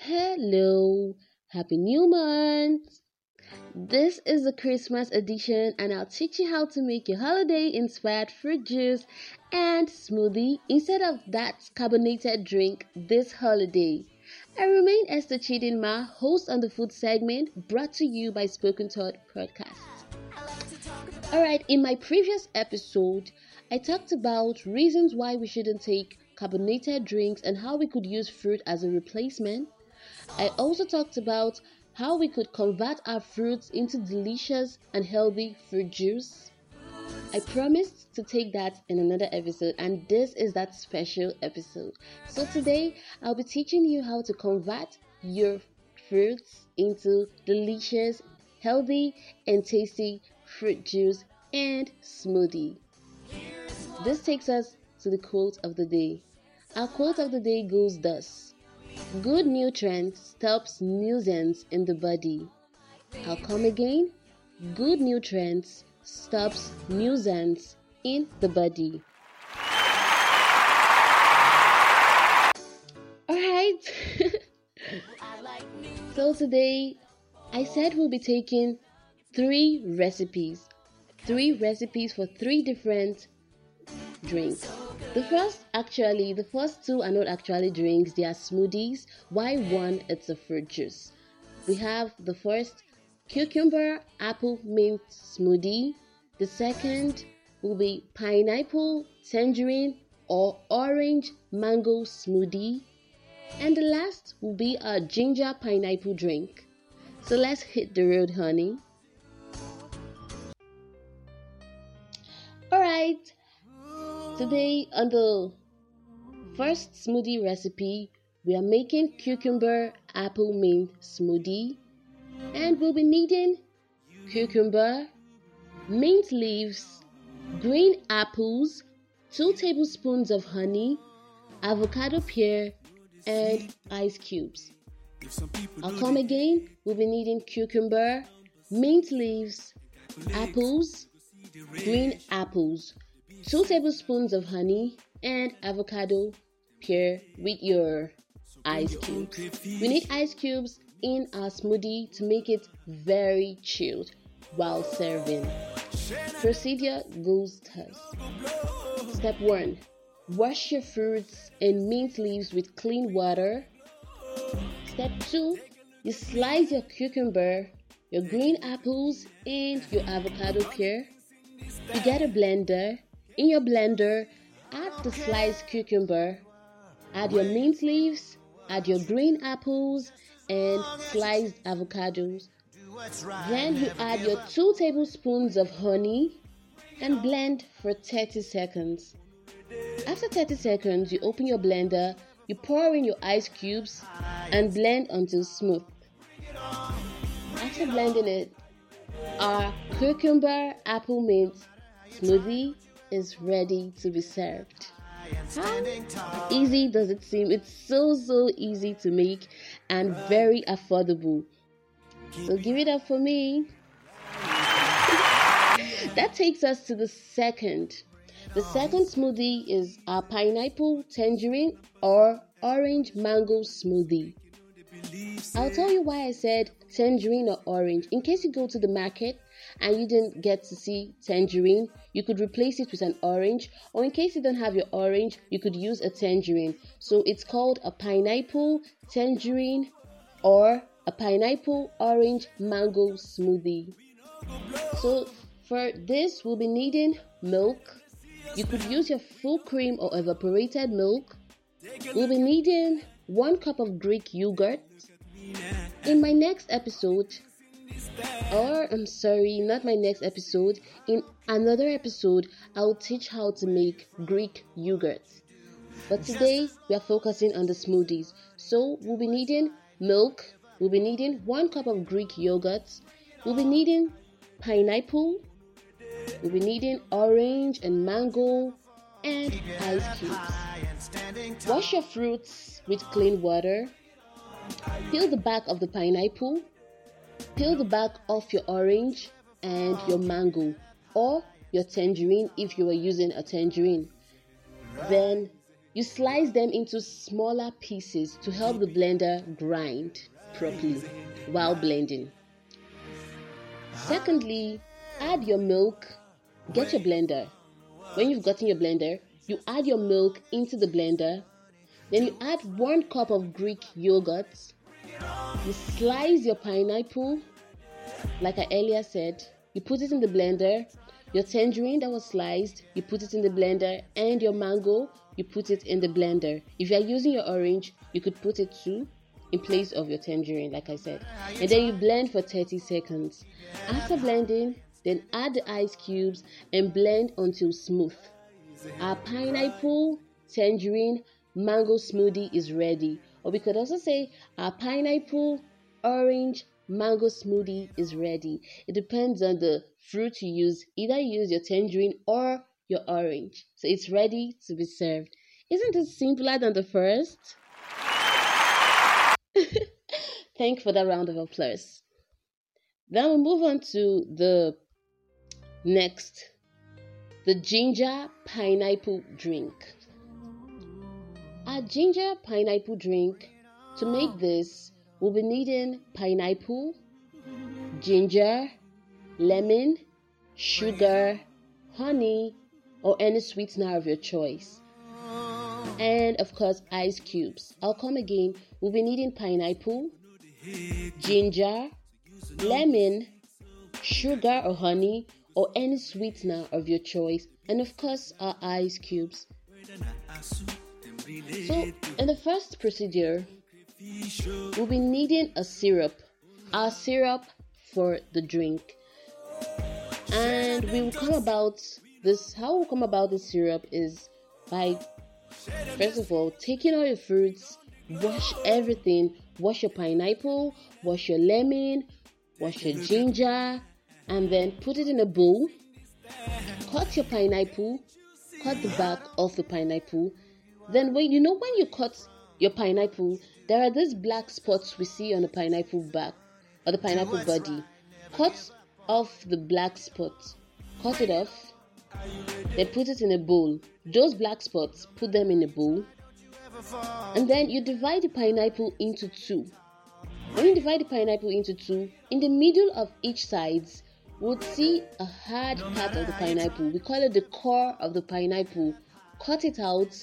Hello, happy new month! This is the Christmas edition, and I'll teach you how to make your holiday inspired fruit juice and smoothie instead of that carbonated drink this holiday. I remain Esther Chidinma, host on the food segment, brought to you by Spoken Todd Podcast. Alright, in my previous episode, I talked about reasons why we shouldn't take carbonated drinks and how we could use fruit as a replacement. I also talked about how we could convert our fruits into delicious and healthy fruit juice. I promised to take that in another episode, and this is that special episode. So today, I'll be teaching you how to convert your fruits into delicious, healthy, and tasty fruit juice and smoothie. This takes us to the quote of the day. Our quote of the day goes thus: "Good nutrients stops nuisance in the body." I'll come again. Good nutrients stops nuisance in the body. Alright. So today, I said we'll be taking three recipes for three different drinks. The first two are not actually drinks, they are smoothies. Why one? It's a fruit juice. We have the first cucumber apple mint smoothie. The second will be pineapple, tangerine or orange mango smoothie. And the last will be a ginger pineapple drink. So let's hit the road, honey. Alright. Today, on the first smoothie recipe, we are making cucumber apple mint smoothie, and we'll be needing cucumber, mint leaves, green apples, 2 tablespoons of honey, avocado pear, and ice cubes. I'll come again. We'll be needing cucumber, mint leaves, apples, green apples, 2 tablespoons of honey, and avocado pear with your ice cubes. We need ice cubes in our smoothie to make it very chilled while serving. Procedure goes thus. Step 1. Wash your fruits and mint leaves with clean water. Step 2. You slice your cucumber, your green apples, and your avocado pear. You get a blender. In your blender, add the sliced cucumber, add your mint leaves, add your green apples, and sliced avocados. Then you add your 2 tablespoons of honey and blend for 30 seconds. After 30 seconds, you open your blender, you pour in your ice cubes, and blend until smooth. After blending it, our cucumber apple mint smoothie is ready to be served. How easy does it seem? It's so easy to make and very affordable. So give it up for me. That takes us to the second. The second smoothie is our pineapple, tangerine or orange mango smoothie. I'll tell you why I said tangerine or orange. In case you go to the market and you didn't get to see tangerine, you could replace it with an orange, or in case you don't have your orange, you could use a tangerine. So it's called a pineapple, tangerine or a pineapple, orange, mango smoothie. So for this, we'll be needing milk. You could use your full cream or evaporated milk. We'll be needing 1 cup of Greek yogurt. In my next episode, in another episode, I'll teach how to make Greek yogurt. But today, we are focusing on the smoothies. So, we'll be needing milk, we'll be needing 1 cup of Greek yogurt, we'll be needing pineapple, we'll be needing orange and mango, and ice cubes. Wash your fruits with clean water. Peel the back of the pineapple. Peel the back off your orange and your mango or your tangerine if you were using a tangerine. Then You slice them into smaller pieces to help the blender grind properly while blending. Secondly, add your milk. Get your blender. When you've gotten your blender, you add your milk into the blender. Then you add 1 cup of Greek yogurt. You slice your pineapple. Like I earlier said, you put it in the blender. Your tangerine that was sliced, you put it in the blender. And your mango, you put it in the blender. If you are using your orange, you could put it too in place of your tangerine, like I said. And then you blend for 30 seconds. After blending, then add the ice cubes and blend until smooth. Our pineapple, tangerine, mango smoothie is ready. Or we could also say our pineapple, orange, mango smoothie is ready. It depends on the fruit you use. Either you use your tangerine or your orange. So it's ready to be served. Isn't it simpler than the first? Thanks for that round of applause. Then we move on to the next, the ginger pineapple drink. Our ginger pineapple drink, to make this, we'll be needing pineapple, ginger, lemon, sugar, honey, or any sweetener of your choice. And of course, ice cubes. I'll come again. We'll be needing pineapple, ginger, lemon, sugar or honey, or any sweetener of your choice. And of course, our ice cubes. So, in the first procedure, we'll be needing a syrup. Our syrup for the drink. And we will come about this. How we'll come about the syrup is by, first of all, taking all your fruits, wash everything. Wash your pineapple, wash your lemon, wash your ginger, and then put it in a bowl. Cut your pineapple, cut the back off the pineapple. Then when you cut your pineapple, there are these black spots we see on the pineapple back or the pineapple body. Cut off the black spots, cut it off, then put it in a bowl. Those black spots, put them in a bowl. And then you divide the pineapple into two. When you divide the pineapple into two, in the middle of each sides, we'll see a hard part of the pineapple. We call it the core of the pineapple. Cut it out,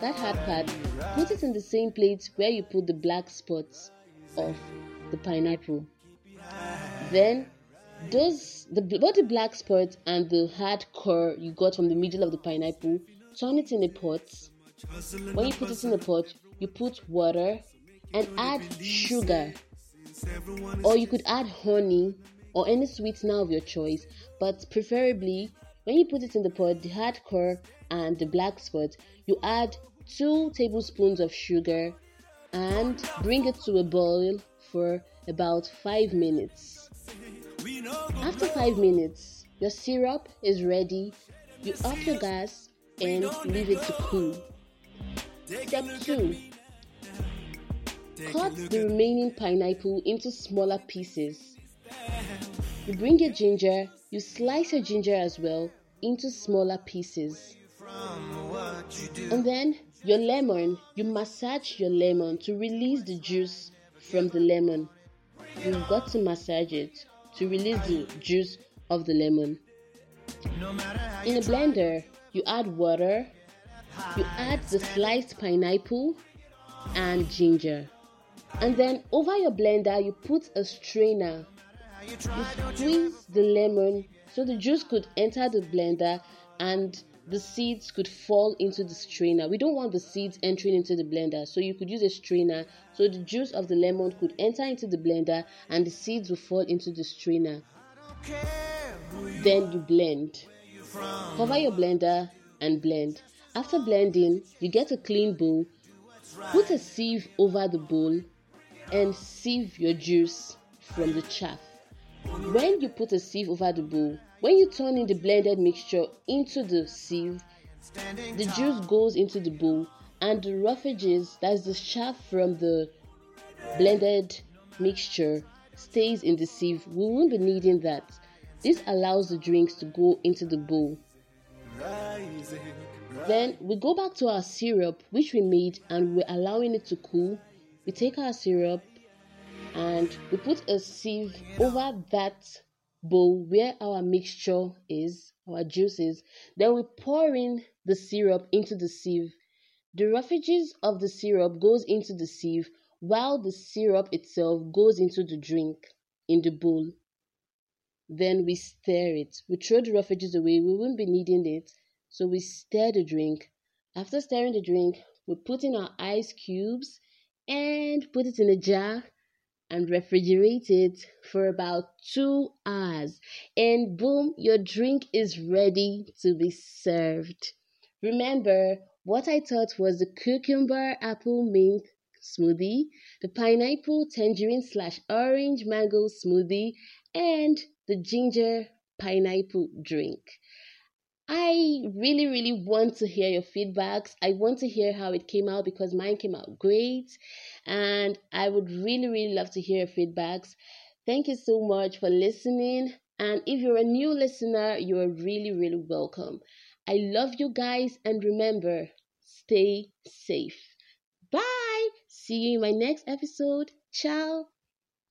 that hard part. Put it in the same plate where you put the black spots of the pineapple. Then, both the black spots and the hard core you got from the middle of the pineapple, turn it in a pot. When you put it in the pot, you put water and add sugar, or you could add honey or any sweetener of your choice, but preferably when you put it in the pot, the hard core and the black spot, you add 2 tablespoons of sugar and bring it to a boil for about 5 minutes. After 5 minutes, your syrup is ready. You off your gas and leave it to cool. Step 2. Cut the remaining pineapple into smaller pieces. You bring your ginger, you slice your ginger as well into smaller pieces. And then your lemon, you massage your lemon to release the juice from the lemon. You've got to massage it to release the juice of the lemon. In a blender, you add water. You add the sliced pineapple and ginger. And then over your blender, you put a strainer. You squeeze the lemon so the juice could enter the blender and the seeds could fall into the strainer. We don't want the seeds entering into the blender, so you could use a strainer so the juice of the lemon could enter into the blender and the seeds will fall into the strainer. Then you blend. Cover your blender and blend. After blending, you get a clean bowl, put a sieve over the bowl and sieve your juice from the chaff. When you put a sieve over the bowl, when you turn in the blended mixture into the sieve, the juice goes into the bowl and the roughages, that's the chaff from the blended mixture, stays in the sieve. We won't be needing that. This allows the drinks to go into the bowl. Then we go back to our syrup, which we made, and we're allowing it to cool. We take our syrup and we put a sieve over that bowl where our mixture is, our juices. Then we pour in the syrup into the sieve. The raffiges of the syrup goes into the sieve, while the syrup itself goes into the drink in the bowl. Then we stir it. We throw the raffiges away. We won't be needing it. So we stir the drink. After stirring the drink, we put in our ice cubes and put it in a jar and refrigerate it for about 2 hours. And boom, your drink is ready to be served. Remember, what I taught was the cucumber apple mint smoothie, the pineapple tangerine / orange mango smoothie, and the ginger pineapple drink. I really, really want to hear your feedbacks. I want to hear how it came out because mine came out great. And I would really, really love to hear your feedbacks. Thank you so much for listening. And if you're a new listener, you are really, really welcome. I love you guys. And remember, stay safe. Bye. See you in my next episode. Ciao.